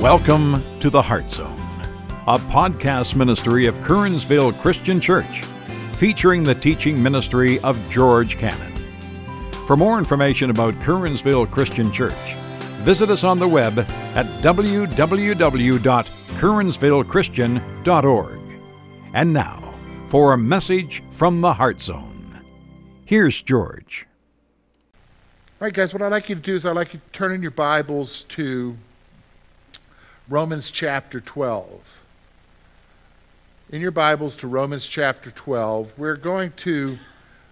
Welcome to The Heart Zone, a podcast ministry of Curwensville Christian Church, featuring the teaching ministry of George Cannon. For more information about Curwensville Christian Church, visit us on the web at www.curwensvillechristian.org. And now, for a message from The Heart Zone, here's George. All right, guys, what I'd like you to do is I'd like you to turn in your Bibles to Romans chapter 12. In your Bibles to Romans chapter 12, we're going to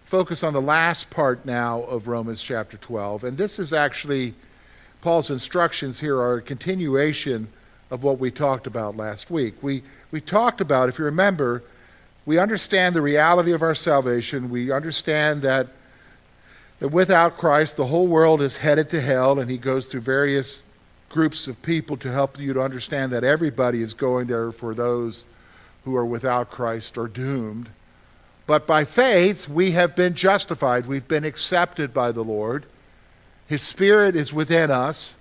focus on the last part now of Romans chapter 12. And this is actually, Paul's instructions here are a continuation of what we talked about last week. We talked about, if you remember, we understand the reality of our salvation. We understand that without Christ, the whole world is headed to hell, and he goes through various groups of people to help you to understand that everybody is going there. For those who are without Christ are doomed. But by faith, we have been justified. We've been accepted by the Lord. His Spirit is within us.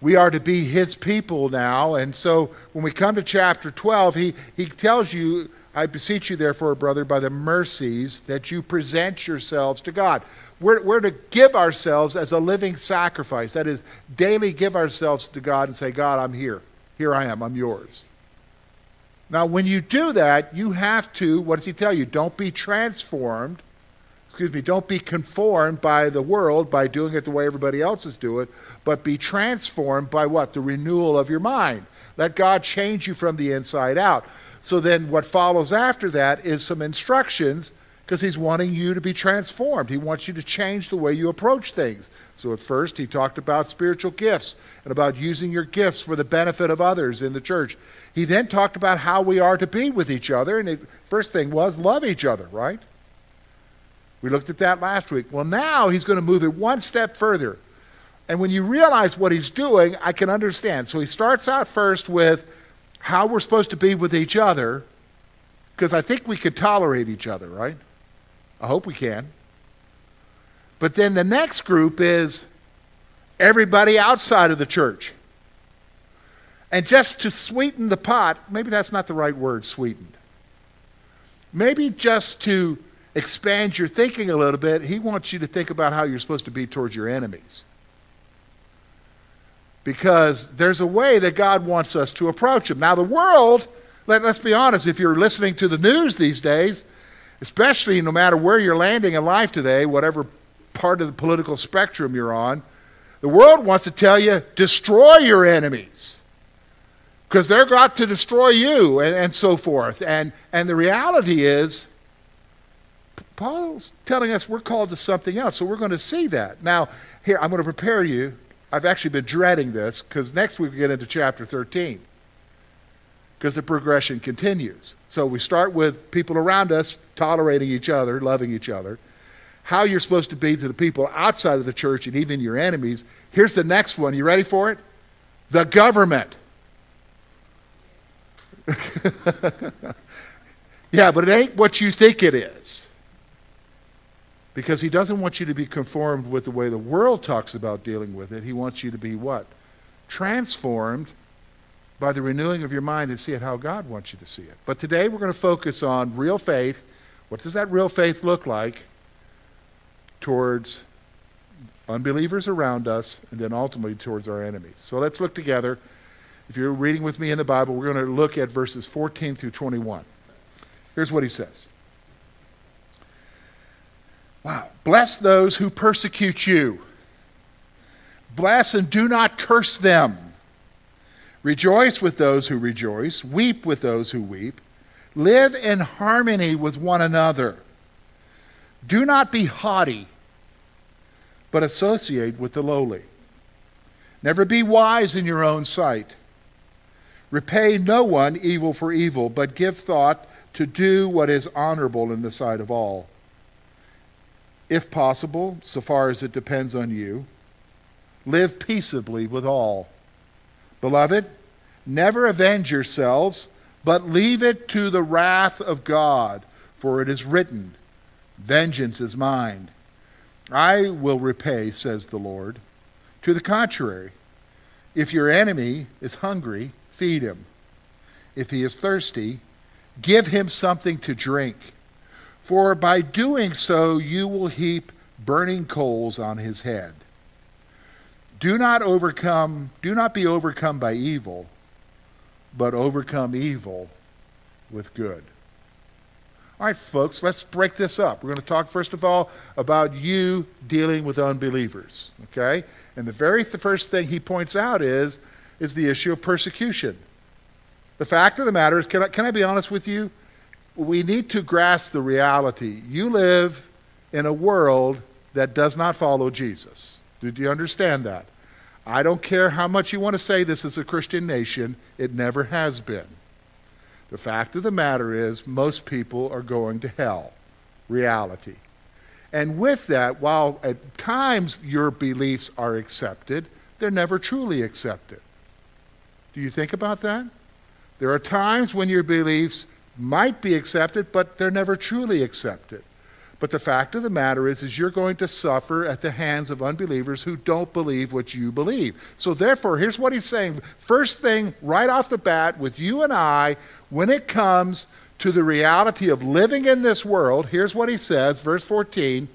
We are to be his people now. And so when we come to chapter 12, he tells you, I beseech you therefore, brother, by the mercies, that you present yourselves to God. We're to give ourselves as a living sacrifice. That is, daily give ourselves to God and say, God, I'm here. Here I am. I'm yours. Now, when you do that, you have to, what does he tell you? Don't be conformed by the world by doing it the way everybody else is doing, but be transformed by what? The renewal of your mind. Let God change you from the inside out. So then what follows after that is some instructions, because he's wanting you to be transformed. He wants you to change the way you approach things. So at first, he talked about spiritual gifts and about using your gifts for the benefit of others in the church. He then talked about how we are to be with each other, and the first thing was love each other, right? We looked at that last week. Well, now he's going to move it one step further. And when you realize what he's doing, I can understand. So he starts out first with how we're supposed to be with each other, because I think we could tolerate each other, right? I hope we can. But then the next group is everybody outside of the church. And just to sweeten the pot, maybe that's not the right word, sweetened. Maybe just to expand your thinking a little bit, he wants you to think about how you're supposed to be towards your enemies. Because there's a way that God wants us to approach him. Now the world, let's be honest, if you're listening to the news these days, especially no matter where you're landing in life today, whatever part of the political spectrum you're on, the world wants to tell you, destroy your enemies, because they're got to destroy you, and so forth. And the reality is, Paul's telling us we're called to something else, so we're going to see that. Now, here, I'm going to prepare you. I've actually been dreading this, because next week we get into chapter 13. Because the progression continues. So we start with people around us tolerating each other, loving each other. How you're supposed to be to the people outside of the church and even your enemies. Here's the next one. You ready for it? The government. Yeah, but it ain't what you think it is. Because he doesn't want you to be conformed with the way the world talks about dealing with it. He wants you to be what? Transformed by the renewing of your mind, and see it how God wants you to see it. But today we're going to focus on real faith. What does that real faith look like towards unbelievers around us, and then ultimately towards our enemies? So let's look together. If you're reading with me in the Bible, we're going to look at verses 14 through 21. Here's what he says. Wow. Bless those who persecute you. Bless and do not curse them. Rejoice with those who rejoice. Weep with those who weep. Live in harmony with one another. Do not be haughty, but associate with the lowly. Never be wise in your own sight. Repay no one evil for evil, but give thought to do what is honorable in the sight of all. If possible, so far as it depends on you, live peaceably with all. Beloved, never avenge yourselves, but leave it to the wrath of God, for it is written, vengeance is mine. I will repay, says the Lord. To the contrary, If your enemy is hungry, feed him. If he is thirsty, give him something to drink. For by doing so, you will heap burning coals on his head. Do not be overcome by evil, but overcome evil with good. All right, folks, let's break this up. We're going to talk, first of all, about you dealing with unbelievers, okay? And the very first thing he points out is the issue of persecution. The fact of the matter is, can I be honest with you? We need to grasp the reality. You live in a world that does not follow Jesus. Do you understand that? I don't care how much you want to say this is a Christian nation. It never has been. The fact of the matter is, most people are going to hell. Reality. And with that, while at times your beliefs are accepted, they're never truly accepted. Do you think about that? There are times when your beliefs might be accepted, but they're never truly accepted. But the fact of the matter is you're going to suffer at the hands of unbelievers who don't believe what you believe. So therefore, here's what he's saying. First thing, right off the bat, with you and I, when it comes to the reality of living in this world, here's what he says, verse 14.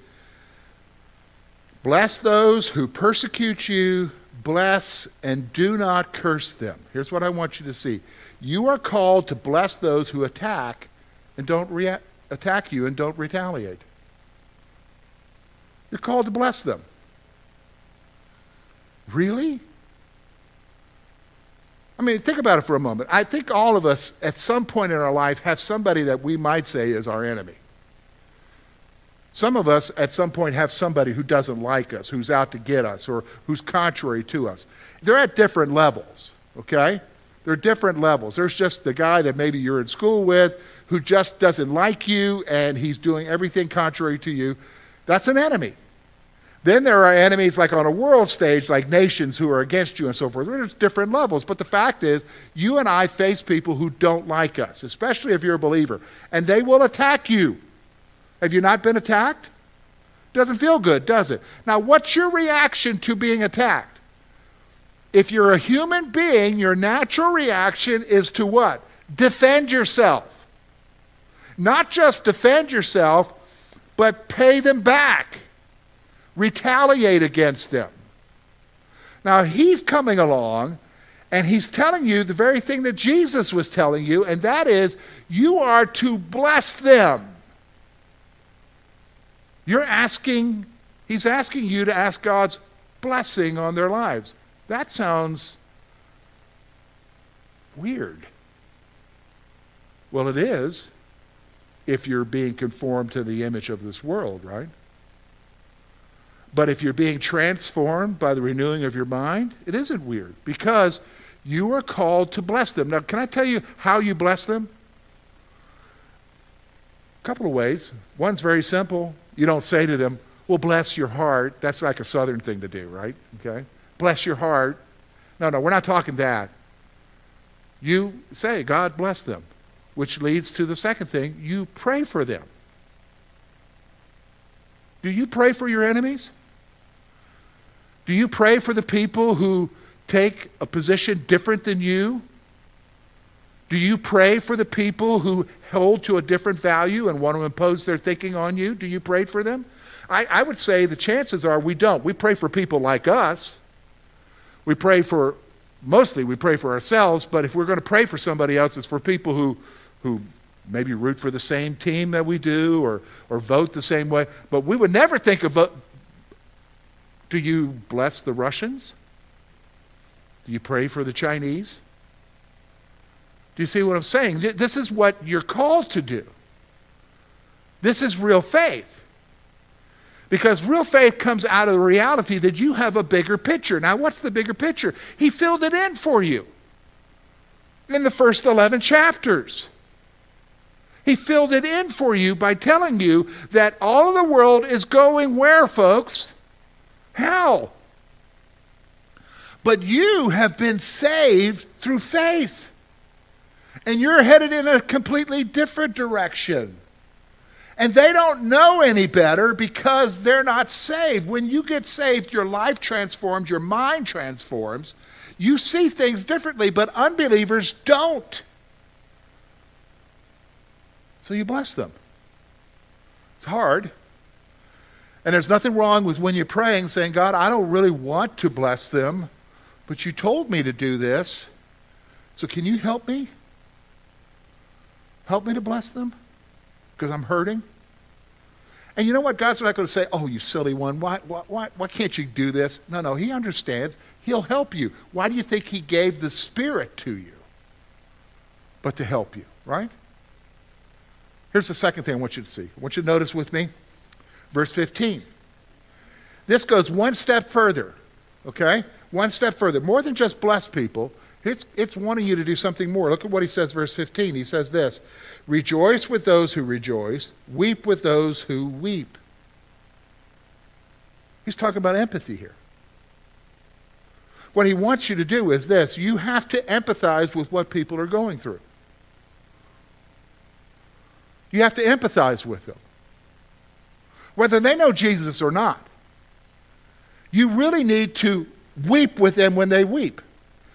Bless those who persecute you, bless and do not curse them. Here's what I want you to see. You are called to bless those who attack and don't retaliate. You're called to bless them. Really? I mean, think about it for a moment. I think all of us at some point in our life have somebody that we might say is our enemy. Some of us at some point have somebody who doesn't like us, who's out to get us, or who's contrary to us. They're at different levels, okay? There are different levels. There's just the guy that maybe you're in school with who just doesn't like you and he's doing everything contrary to you. That's an enemy. Then there are enemies like on a world stage, like nations who are against you and so forth. There's different levels. But the fact is, you and I face people who don't like us, especially if you're a believer, and they will attack you. Have you not been attacked? Doesn't feel good, does it? Now, what's your reaction to being attacked? If you're a human being, your natural reaction is to what? Defend yourself. Not just defend yourself, but pay them back. Retaliate against them. Now, he's coming along, and he's telling you the very thing that Jesus was telling you, and that is, you are to bless them. He's asking you to ask God's blessing on their lives. That sounds weird. Well, it is if you're being conformed to the image of this world, right? But if you're being transformed by the renewing of your mind, it isn't weird because you are called to bless them. Now, can I tell you how you bless them? A couple of ways. One's very simple. You don't say to them, well, bless your heart. That's like a Southern thing to do, right? Okay? Bless your heart. No, we're not talking that. You say, God bless them, which leads to the second thing. You pray for them. Do you pray for your enemies? Do you pray for the people who take a position different than you? Do you pray for the people who hold to a different value and want to impose their thinking on you? Do you pray for them? I would say the chances are we don't. We pray for people like us. We pray for ourselves, but if we're going to pray for somebody else, it's for people who maybe root for the same team that we do or vote the same way. But we would never think of, do you bless the Russians? Do you pray for the Chinese? Do you see what I'm saying? This is what you're called to do. This is real faith. Because real faith comes out of the reality that you have a bigger picture. Now, what's the bigger picture? He filled it in for you in the first 11 chapters. He filled it in for you by telling you that all of the world is going where, folks? Hell. But you have been saved through faith. And you're headed in a completely different direction. And they don't know any better because they're not saved. When you get saved, your life transforms, your mind transforms. You see things differently, but unbelievers don't. So you bless them. It's hard. And there's nothing wrong with when you're praying saying, God, I don't really want to bless them, but you told me to do this. So can you help me? Help me to bless them? Because I'm hurting. And you know what? God's not going to say, oh, you silly one, why can't you do this? No, no, he understands. He'll help you. Why do you think he gave the Spirit to you? But to help you, right? Here's the second thing I want you to see. I want you to notice with me, verse 15. This goes one step further, okay? One step further. More than just bless people, it's wanting you to do something more. Look at what he says, verse 15. He says this, rejoice with those who rejoice, weep with those who weep. He's talking about empathy here. What he wants you to do is this, you have to empathize with what people are going through. You have to empathize with them, whether they know Jesus or not. You really need to weep with them when they weep.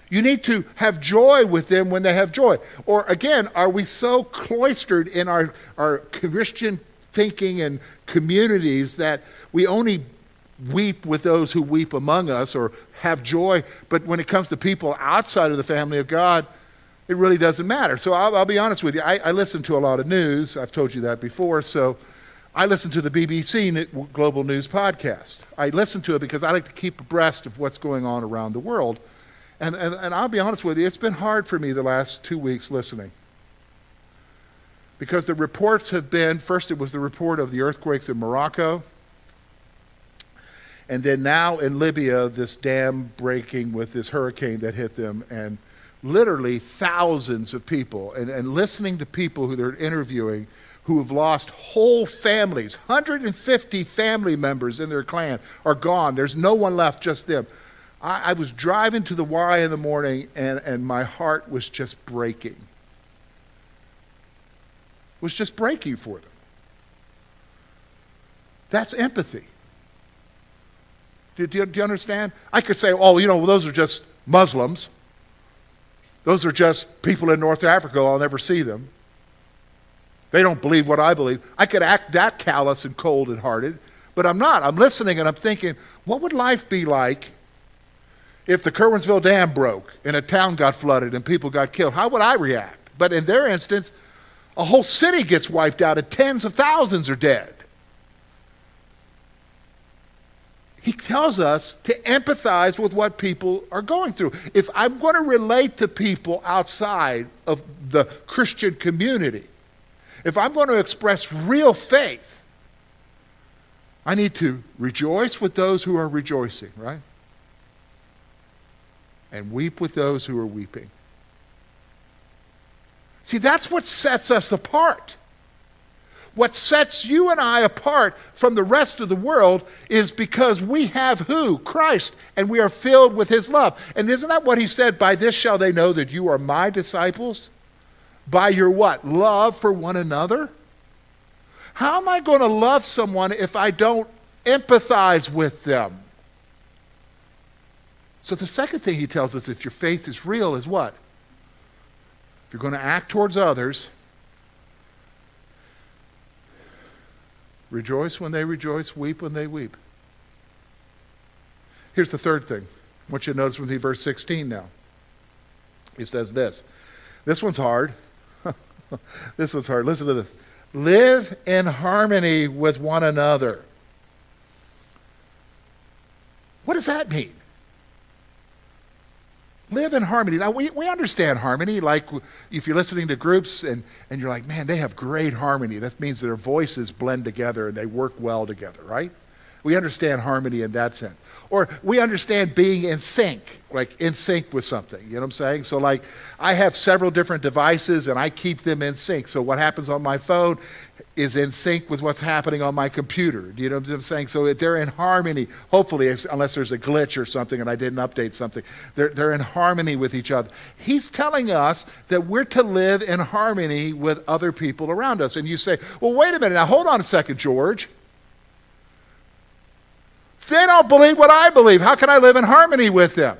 You need to have joy with them when they have joy. Or again, are we so cloistered in our Christian thinking and communities that we only weep with those who weep among us or have joy, but when it comes to people outside of the family of God, it really doesn't matter. So I'll be honest with you. I listen to a lot of news. I've told you that before. So I listen to the BBC Global News podcast. I listen to it because I like to keep abreast of what's going on around the world. And I'll be honest with you, it's been hard for me the last 2 weeks listening. Because the reports have been, first it was the report of the earthquakes in Morocco, and then now in Libya, this dam breaking with this hurricane that hit them, and literally thousands of people, and listening to people who they're interviewing who have lost whole families, 150 family members in their clan are gone. There's no one left, just them. I was driving to the Y in the morning, and my heart was just breaking. It was just breaking for them. That's empathy. Do you understand? I could say, oh, you know, those are just Muslims. Those are just people in North Africa. I'll never see them. They don't believe what I believe. I could act that callous and cold and hearted, but I'm not. I'm listening, and I'm thinking, what would life be like if the Curwensville Dam broke and a town got flooded and people got killed? How would I react? But in their instance, a whole city gets wiped out and tens of thousands are dead. He tells us to empathize with what people are going through. If I'm going to relate to people outside of the Christian community, if I'm going to express real faith, I need to rejoice with those who are rejoicing, right? And weep with those who are weeping. See, that's what sets us apart. What sets you and I apart from the rest of the world is because we have who? Christ, and we are filled with his love. And isn't that what he said? By this shall they know that you are my disciples? By your what? Love for one another? How am I going to love someone if I don't empathize with them? So the second thing he tells us, if your faith is real, is what? If you're going to act towards others, rejoice when they rejoice, weep when they weep. Here's the third thing. I want you to notice with me verse 16 now. He says this. This one's hard. This one's hard. Listen to this. Live in harmony with one another. What does that mean? Live in harmony. Now, we understand harmony. Like, if you're listening to groups and you're like, man, they have great harmony. That means their voices blend together and they work well together, right? We understand harmony in that sense. Or we understand being in sync, like in sync with something. You know what I'm saying? So, like, I have several different devices and I keep them in sync. So what happens on my phone is in sync with what's happening on my computer. Do you know what I'm saying? So they're in harmony, hopefully, unless there's a glitch or something and I didn't update something. They're in harmony with each other. He's telling us that we're to live in harmony with other people around us. And you say, well, wait a minute, now hold on a second, George. They don't believe what I believe. How can I live in harmony with them?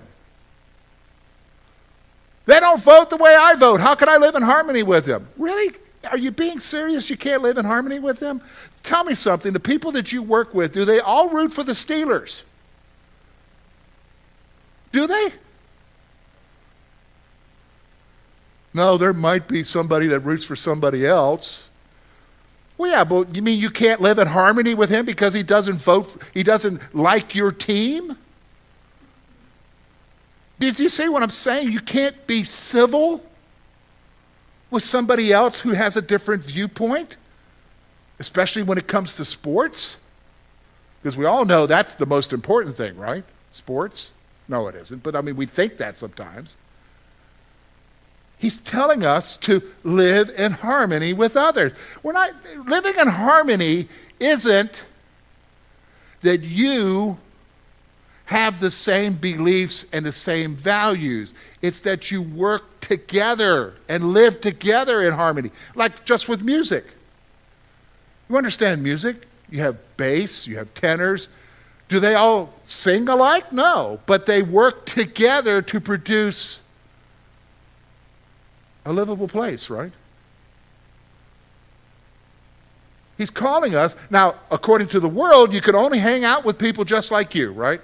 They don't vote the way I vote. How can I live in harmony with them? Really? Are you being serious? You can't live in harmony with them? Tell me something. The people that you work with, do they all root for the Steelers? Do they? No, there might be somebody that roots for somebody else. Well, yeah, but you mean you can't live in harmony with him because he doesn't vote, he doesn't like your team? Did you see what I'm saying? You can't be civil with somebody else who has a different viewpoint, especially when it comes to sports, because we all know that's the most important thing, right? Sports? No, it isn't, but I mean, we think that sometimes. He's telling us to live in harmony with others. We're not living in harmony isn't that you have the same beliefs and the same values. It's that you work together and live together in harmony, like just with music. You understand music? You have bass, you have tenors. Do they all sing alike? No, but they work together to produce a livable place, right? He's calling us. Now, according to the world, you can only hang out with people just like you, right?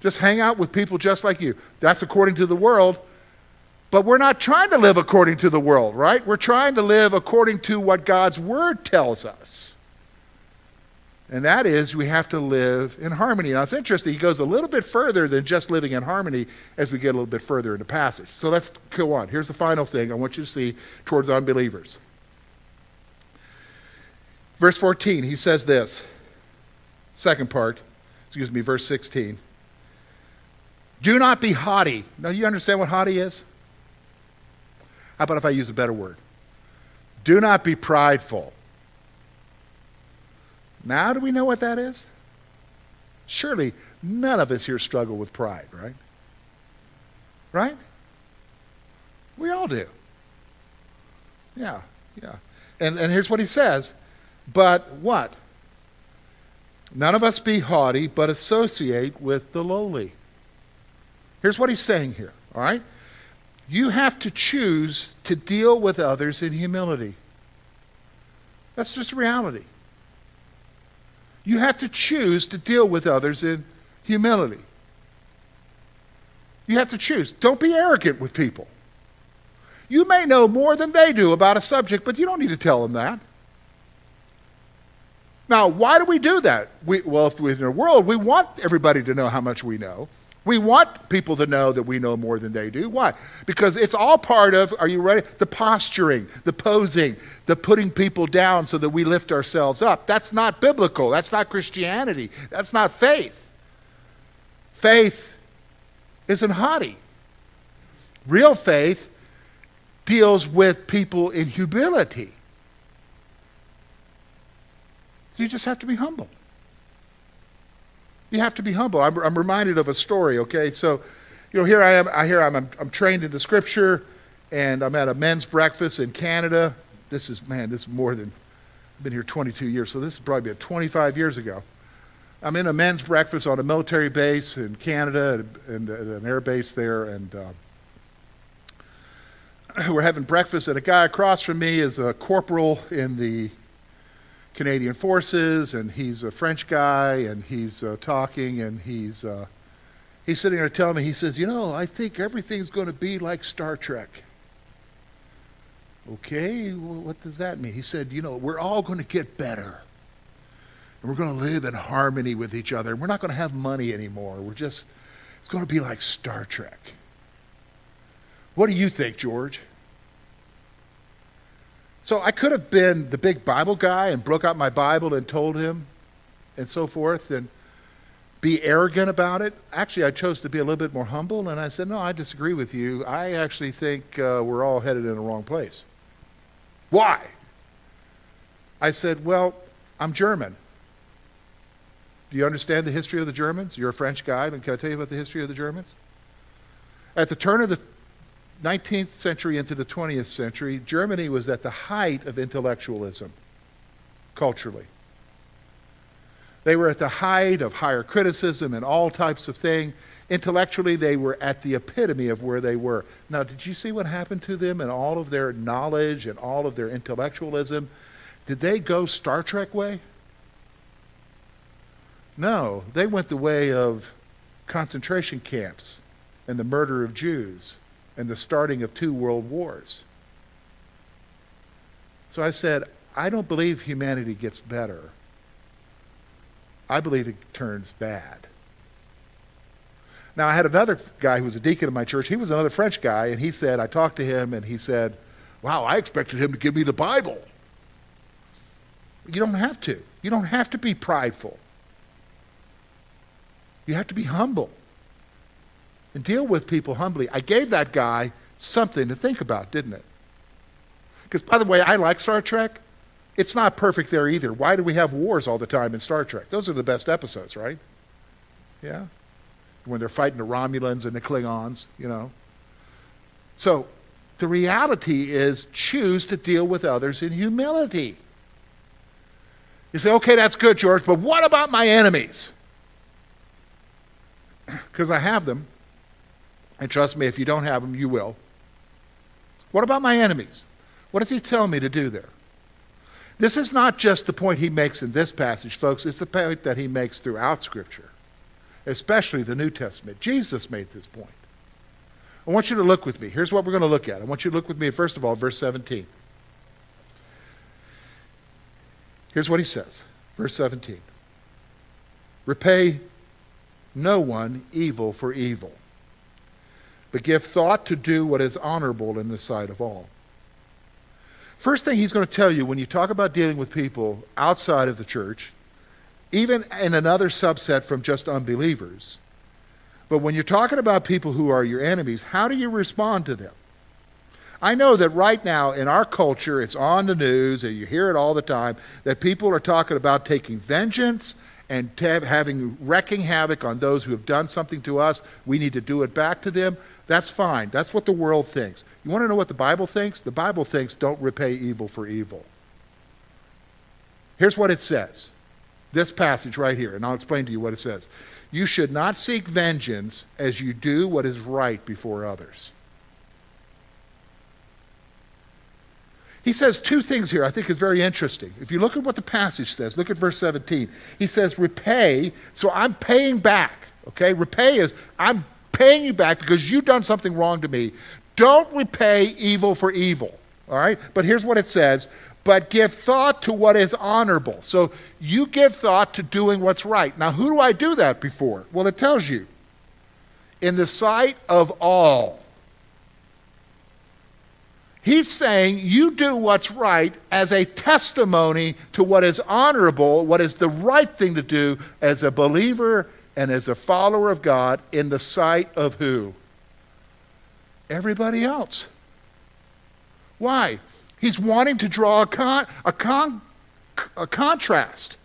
Just hang out with people just like you. That's according to the world. But we're not trying to live according to the world, right? We're trying to live according to what God's Word tells us. And that is, we have to live in harmony. Now, it's interesting. He goes a little bit further than just living in harmony as we get a little bit further in the passage. So let's go on. Here's the final thing I want you to see towards unbelievers. Verse 14, he says this. Second part, verse 16. Do not be haughty. Now, you understand what haughty is? How about if I use a better word? Do not be prideful. Now, do we know what that is? Surely, none of us here struggle with pride, right? Right? We all do. Yeah. And here's what he says. But what? None of us be haughty, but associate with the lowly. Here's what he's saying here, all right? You have to choose to deal with others in humility. That's just reality. You have to choose to deal with others in humility. You have to choose. Don't be arrogant with people. You may know more than they do about a subject, but you don't need to tell them that. Now, why do we do that? If we're in a world, we want everybody to know how much we know. We want people to know that we know more than they do. Why? Because it's all part of, are you ready? The posturing, the posing, the putting people down so that we lift ourselves up. That's not biblical. That's not Christianity. That's not faith. Faith isn't haughty. Real faith deals with people in humility. So you just have to be humble. You have to be humble. I'm reminded of a story, okay? So, you know, here I am. I'm trained into Scripture, and I'm at a men's breakfast in Canada. This is more than, I've been here 22 years, so this has probably been 25 years ago. I'm in a men's breakfast on a military base in Canada, and an air base there, and we're having breakfast, and a guy across from me is a corporal in the Canadian Forces, and he's a French guy, and he's talking, and he's sitting there telling me, he says, you know, I think everything's going to be like Star Trek. Okay, what does that mean? He said, you know, we're all going to get better, and we're going to live in harmony with each other, and we're not going to have money anymore. It's going to be like Star Trek. What do you think, George? So I could have been the big Bible guy and broke out my Bible and told him and so forth and be arrogant about it. Actually, I chose to be a little bit more humble, and I said, no, I disagree with you. I actually think we're all headed in the wrong place. Why? I said, well, I'm German. Do you understand the history of the Germans? You're a French guy, and can I tell you about the history of the Germans? At the turn of the 19th century into the 20th century, Germany was at the height of intellectualism, culturally. They were at the height of higher criticism and all types of things. Intellectually, they were at the epitome of where they were. Now, did you see what happened to them and all of their knowledge and all of their intellectualism? Did they go Star Trek way? No, they went the way of concentration camps and the murder of Jews and the starting of 2 world wars. So I said, I don't believe humanity gets better. I believe it turns bad. Now, I had another guy who was a deacon in my church. He was another French guy, and he said, I talked to him, and he said, wow, I expected him to give me the Bible. You don't have to. You don't have to be prideful. You have to be humble and deal with people humbly. I gave that guy something to think about, didn't it? Because, by the way, I like Star Trek. It's not perfect there either. Why do we have wars all the time in Star Trek? Those are the best episodes, right? Yeah? When they're fighting the Romulans and the Klingons, you know. So the reality is, choose to deal with others in humility. You say, okay, that's good, George, but what about my enemies? Because I have them. And trust me, if you don't have them, you will. What about my enemies? What does he tell me to do there? This is not just the point he makes in this passage, folks. It's the point that he makes throughout Scripture, especially the New Testament. Jesus made this point. I want you to look with me. Here's what we're going to look at. I want you to look with me, first of all, verse 17. Here's what he says, verse 17. Repay no one evil for evil, but give thought to do what is honorable in the sight of all. First thing he's going to tell you when you talk about dealing with people outside of the church, even in another subset from just unbelievers, but when you're talking about people who are your enemies, how do you respond to them? I know that right now in our culture, it's on the news, and you hear it all the time, that people are talking about taking vengeance and wrecking havoc on those who have done something to us. We need to do it back to them. That's fine. That's what the world thinks. You want to know what the Bible thinks? The Bible thinks don't repay evil for evil. Here's what it says. This passage right here, and I'll explain to you what it says. You should not seek vengeance as you do what is right before others. He says two things here I think is very interesting. If you look at what the passage says, look at verse 17. He says, repay, so I'm paying back, okay? Repay is, I'm paying you back because you've done something wrong to me. Don't repay evil for evil, all right? But here's what it says, but give thought to what is honorable. So you give thought to doing what's right. Now, who do I do that before? Well, it tells you, in the sight of all. He's saying you do what's right as a testimony to what is honorable, what is the right thing to do as a believer and as a follower of God in the sight of who? Everybody else. Why? He's wanting to draw a contrast.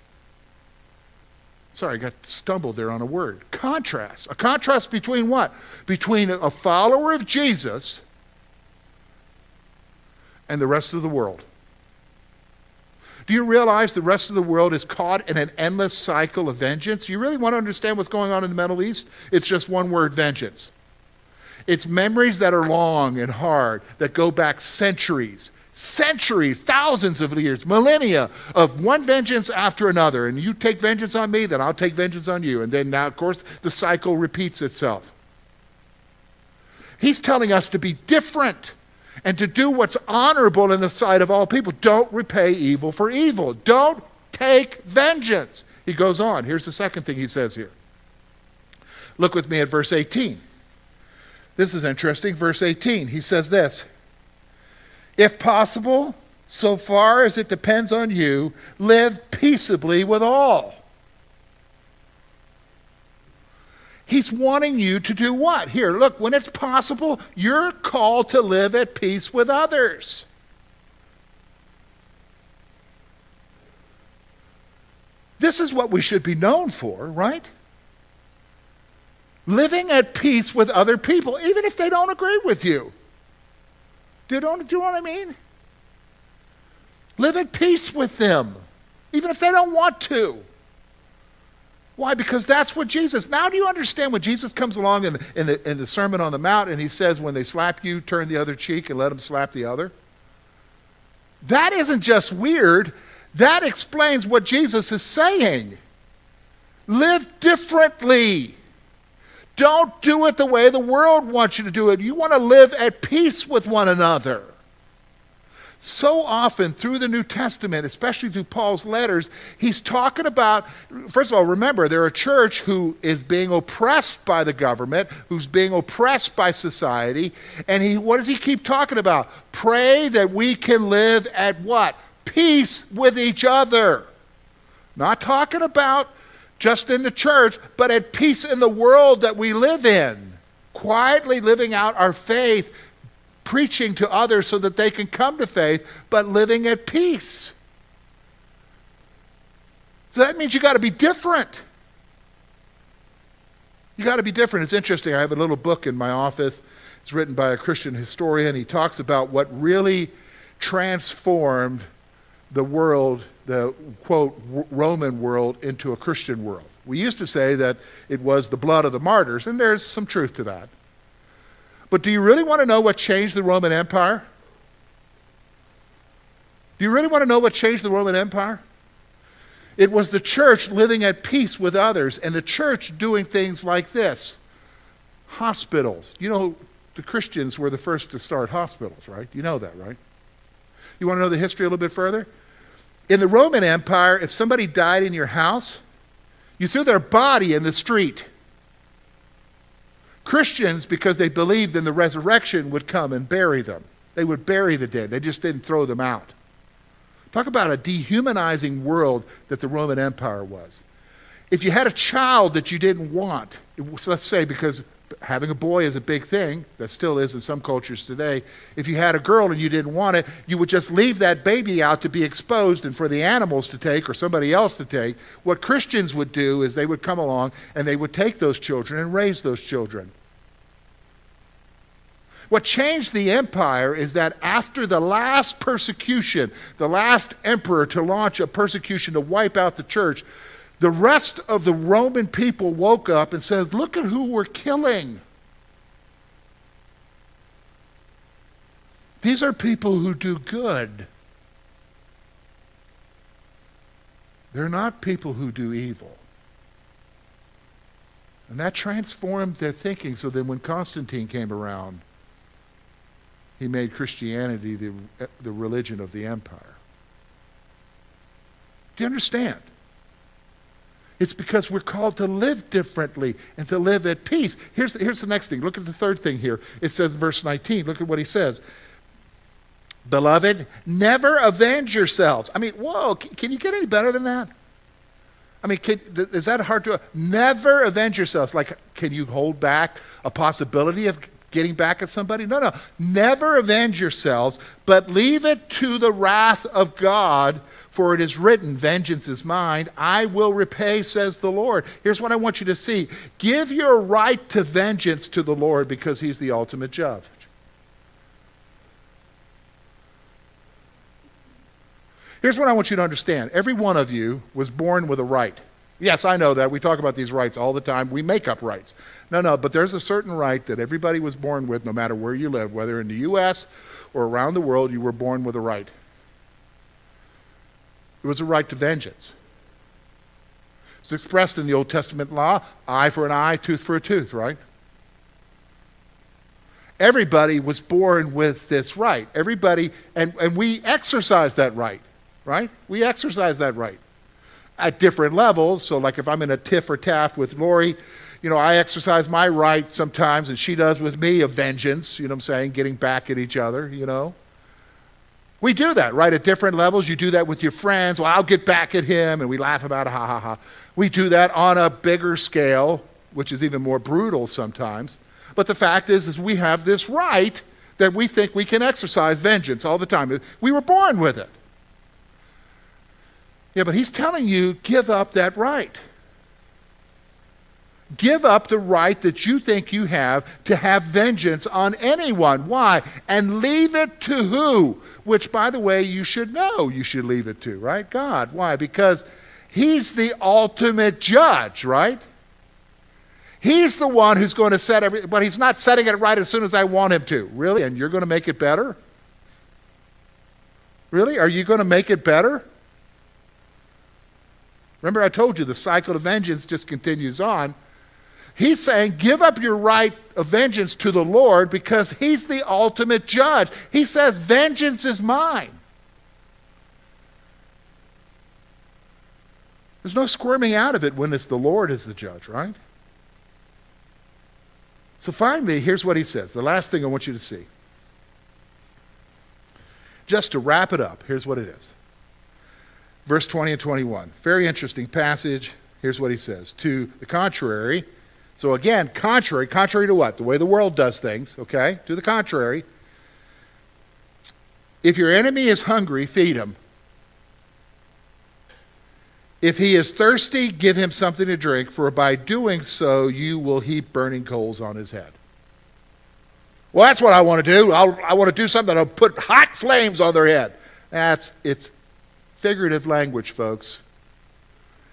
Sorry, I got stumbled there on a word. Contrast. A contrast between what? Between a follower of Jesus and the rest of the world. Do you realize the rest of the world is caught in an endless cycle of vengeance? You really want to understand what's going on in the Middle East? It's just one word, vengeance. It's memories that are long and hard, that go back centuries, centuries, thousands of years, millennia of one vengeance after another. And you take vengeance on me, then I'll take vengeance on you. And then now, of course, the cycle repeats itself. He's telling us to be different and to do what's honorable in the sight of all people. Don't repay evil for evil. Don't take vengeance. He goes on. Here's the second thing he says here. Look with me at verse 18. This is interesting. Verse 18, he says this. If possible, so far as it depends on you, live peaceably with all. He's wanting you to do what? Here, look, when it's possible, you're called to live at peace with others. This is what we should be known for, right? Living at peace with other people, even if they don't agree with you. Do you know what I mean? Live at peace with them, even if they don't want to. Why? Because that's what Jesus... Now do you understand when Jesus comes along in the Sermon on the Mount and he says, when they slap you, turn the other cheek and let them slap the other? That isn't just weird. That explains what Jesus is saying. Live differently. Don't do it the way the world wants you to do it. You want to live at peace with one another. So often through the New Testament, especially through Paul's letters, he's talking about, first of all, remember, they're a church who is being oppressed by the government, who's being oppressed by society, and what does he keep talking about? Pray that we can live at what? Peace with each other. Not talking about just in the church, but at peace in the world that we live in. Quietly living out our faith, preaching to others so that they can come to faith, but living at peace. So that means you got to be different. You got to be different. It's interesting. I have a little book in my office. It's written by a Christian historian. He talks about what really transformed the world, the, quote, Roman world into a Christian world. We used to say that it was the blood of the martyrs, and there's some truth to that. But do you really want to know what changed the Roman Empire? Do you really want to know what changed the Roman Empire? It was the church living at peace with others, and the church doing things like this. Hospitals. You know, the Christians were the first to start hospitals, right? You know that, right? You want to know the history a little bit further? In the Roman Empire, if somebody died in your house, you threw their body in the street. Christians, because they believed in the resurrection, would come and bury them. They would bury the dead. They just didn't throw them out. Talk about a dehumanizing world that the Roman Empire was. If you had a child that you didn't want, let's say because having a boy is a big thing, that still is in some cultures today. If you had a girl and you didn't want it, you would just leave that baby out to be exposed and for the animals to take or somebody else to take. What Christians would do is they would come along and they would take those children and raise those children. What changed the empire is that after the last persecution, the last emperor to launch a persecution to wipe out the church, the rest of the Roman people woke up and said, look at who we're killing. These are people who do good. They're not people who do evil. And that transformed their thinking. So then when Constantine came around, he made Christianity the religion of the empire. Do you understand? It's because we're called to live differently and to live at peace. Here's the next thing. Look at the third thing here. It says in verse 19, look at what he says. Beloved, never avenge yourselves. I mean, whoa, can you get any better than that? I mean, is that hard to... Never avenge yourselves. Like, can you hold back a possibility of getting back at somebody? No. Never avenge yourselves, but leave it to the wrath of God. For it is written, vengeance is mine, I will repay, says the Lord. Here's what I want you to see. Give your right to vengeance to the Lord because he's the ultimate judge. Here's what I want you to understand. Every one of you was born with a right. Yes, I know that. We talk about these rights all the time. We make up rights. No, but there's a certain right that everybody was born with no matter where you live, whether in the U.S. or around the world, you were born with a right. It was a right to vengeance. It's expressed in the Old Testament law, eye for an eye, tooth for a tooth, right? Everybody was born with this right. Everybody, and we exercise that right, right? We exercise that right at different levels. So like if I'm in a tiff or taff with Lori, you know, I exercise my right sometimes, and she does with me of vengeance, you know what I'm saying, getting back at each other, you know? We do that, right? At different levels, you do that with your friends. Well, I'll get back at him, and we laugh about it, ha, ha, ha. We do that on a bigger scale, which is even more brutal sometimes. But the fact is we have this right that we think we can exercise vengeance all the time. We were born with it. Yeah, but he's telling you, give up that right. Give up the right that you think you have to have vengeance on anyone. Why? And leave it to who? Which, by the way, you should know you should leave it to, right? God. Why? Because he's the ultimate judge, right? He's the one who's going to set everything, but he's not setting it right as soon as I want him to. Really? And you're going to make it better? Really? Are you going to make it better? Remember, I told you the cycle of vengeance just continues on. He's saying, give up your right of vengeance to the Lord because he's the ultimate judge. He says, vengeance is mine. There's no squirming out of it when it's the Lord is the judge, right? So finally, here's what he says. The last thing I want you to see. Just to wrap it up, here's what it is. Verse 20 and 21. Very interesting passage. Here's what he says. To the contrary. So again, contrary to what? The way the world does things, okay? To the contrary. If your enemy is hungry, feed him. If he is thirsty, give him something to drink, for by doing so you will heap burning coals on his head. Well, that's what I want to do. I want to do something that'll put hot flames on their head. It's figurative language, folks.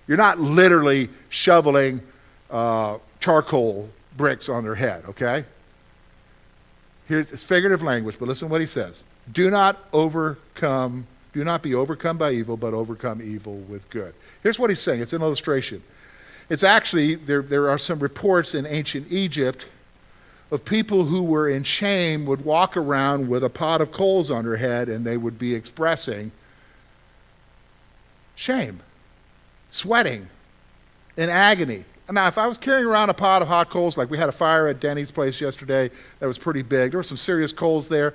You're not literally shoveling charcoal bricks on their head, okay? It's figurative language, but listen to what he says. Do not be overcome by evil, but overcome evil with good. Here's what he's saying. It's an illustration. It's actually, there are some reports in ancient Egypt of people who were in shame would walk around with a pot of coals on their head, and they would be expressing shame, sweating, in agony. Now, if I was carrying around a pot of hot coals, like we had a fire at Denny's place yesterday that was pretty big, there were some serious coals there.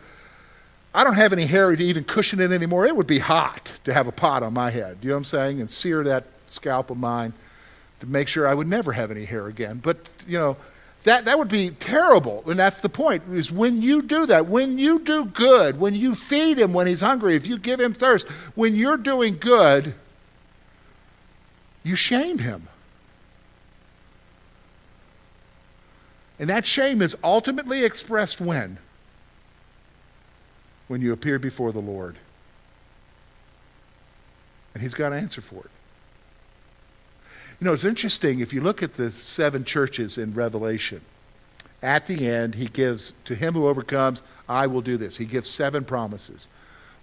I don't have any hair to even cushion it anymore. It would be hot to have a pot on my head, you know what I'm saying, and sear that scalp of mine to make sure I would never have any hair again. But, you know, that would be terrible, and that's the point, is when you do that, when you do good, when you feed him when he's hungry, if you give him thirst, when you're doing good, you shame him. And that shame is ultimately expressed when? When you appear before the Lord. And he's got an answer for it. You know, it's interesting, if you look at the seven churches in Revelation, at the end, he gives, to him who overcomes, I will do this. He gives seven promises.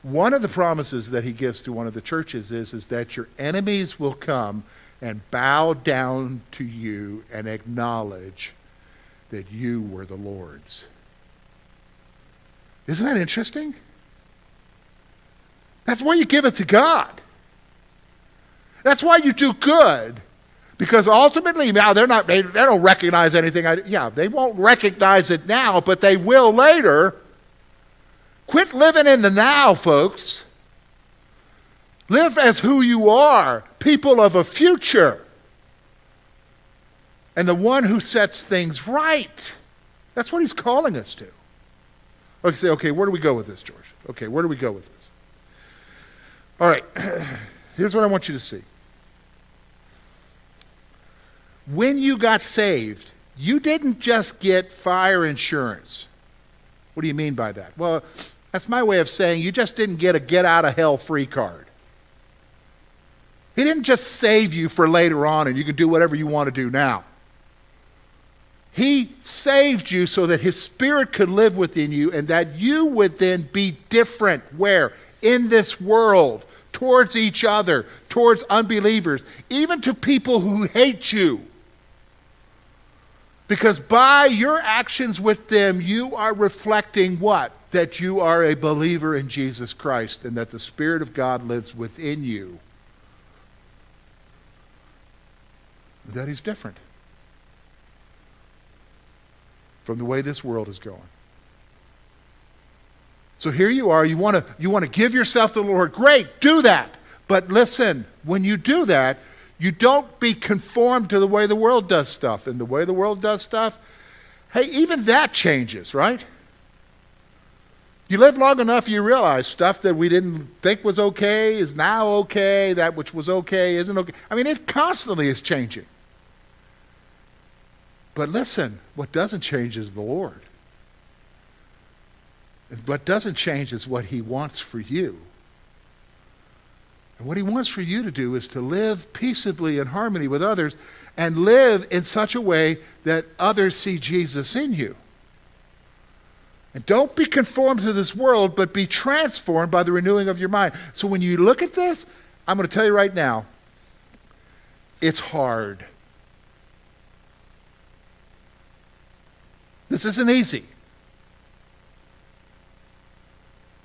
One of the promises that he gives to one of the churches is that your enemies will come and bow down to you and acknowledge that you were the Lord's. Isn't that interesting? That's why you give it to God. That's why you do good. Because ultimately, now they don't recognize anything. They won't recognize it now, but they will later. Quit living in the now, folks. Live as who you are, people of a future. And the one who sets things right. That's what he's calling us to. Okay, say, okay, where do we go with this, George? Okay, where do we go with this? All right, here's what I want you to see. When you got saved, you didn't just get fire insurance. What do you mean by that? Well, that's my way of saying you just didn't get a get-out-of-hell-free card. He didn't just save you for later on and you can do whatever you want to do now. He saved you so that his Spirit could live within you and that you would then be different. Where? In this world, towards each other, towards unbelievers, even to people who hate you. Because by your actions with them, you are reflecting what? That you are a believer in Jesus Christ and that the Spirit of God lives within you. That he's different from the way this world is going. So here you are, you want to give yourself to the Lord. Great, do that. But listen, when you do that, you don't be conformed to the way the world does stuff. And the way the world does stuff, hey, even that changes, right? You live long enough, you realize stuff that we didn't think was okay is now okay. That which was okay isn't okay. I mean, it constantly is changing. But listen, what doesn't change is the Lord. What doesn't change is what He wants for you. And what He wants for you to do is to live peaceably in harmony with others and live in such a way that others see Jesus in you. And don't be conformed to this world, but be transformed by the renewing of your mind. So when you look at this, I'm going to tell you right now, it's hard. This isn't easy.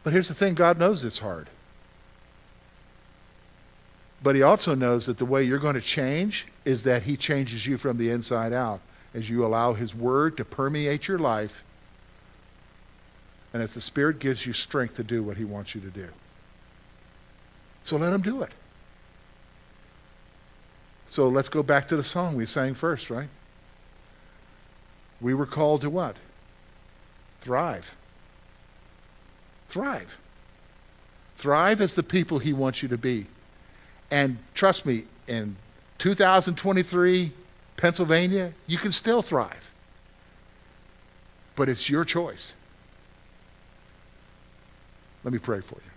But here's the thing, God knows it's hard. But He also knows that the way you're going to change is that He changes you from the inside out as you allow His Word to permeate your life and as the Spirit gives you strength to do what He wants you to do. So let Him do it. So let's go back to the song we sang first, right? We were called to what? Thrive. Thrive. Thrive as the people He wants you to be. And trust me, in 2023, Pennsylvania, you can still thrive. But it's your choice. Let me pray for you.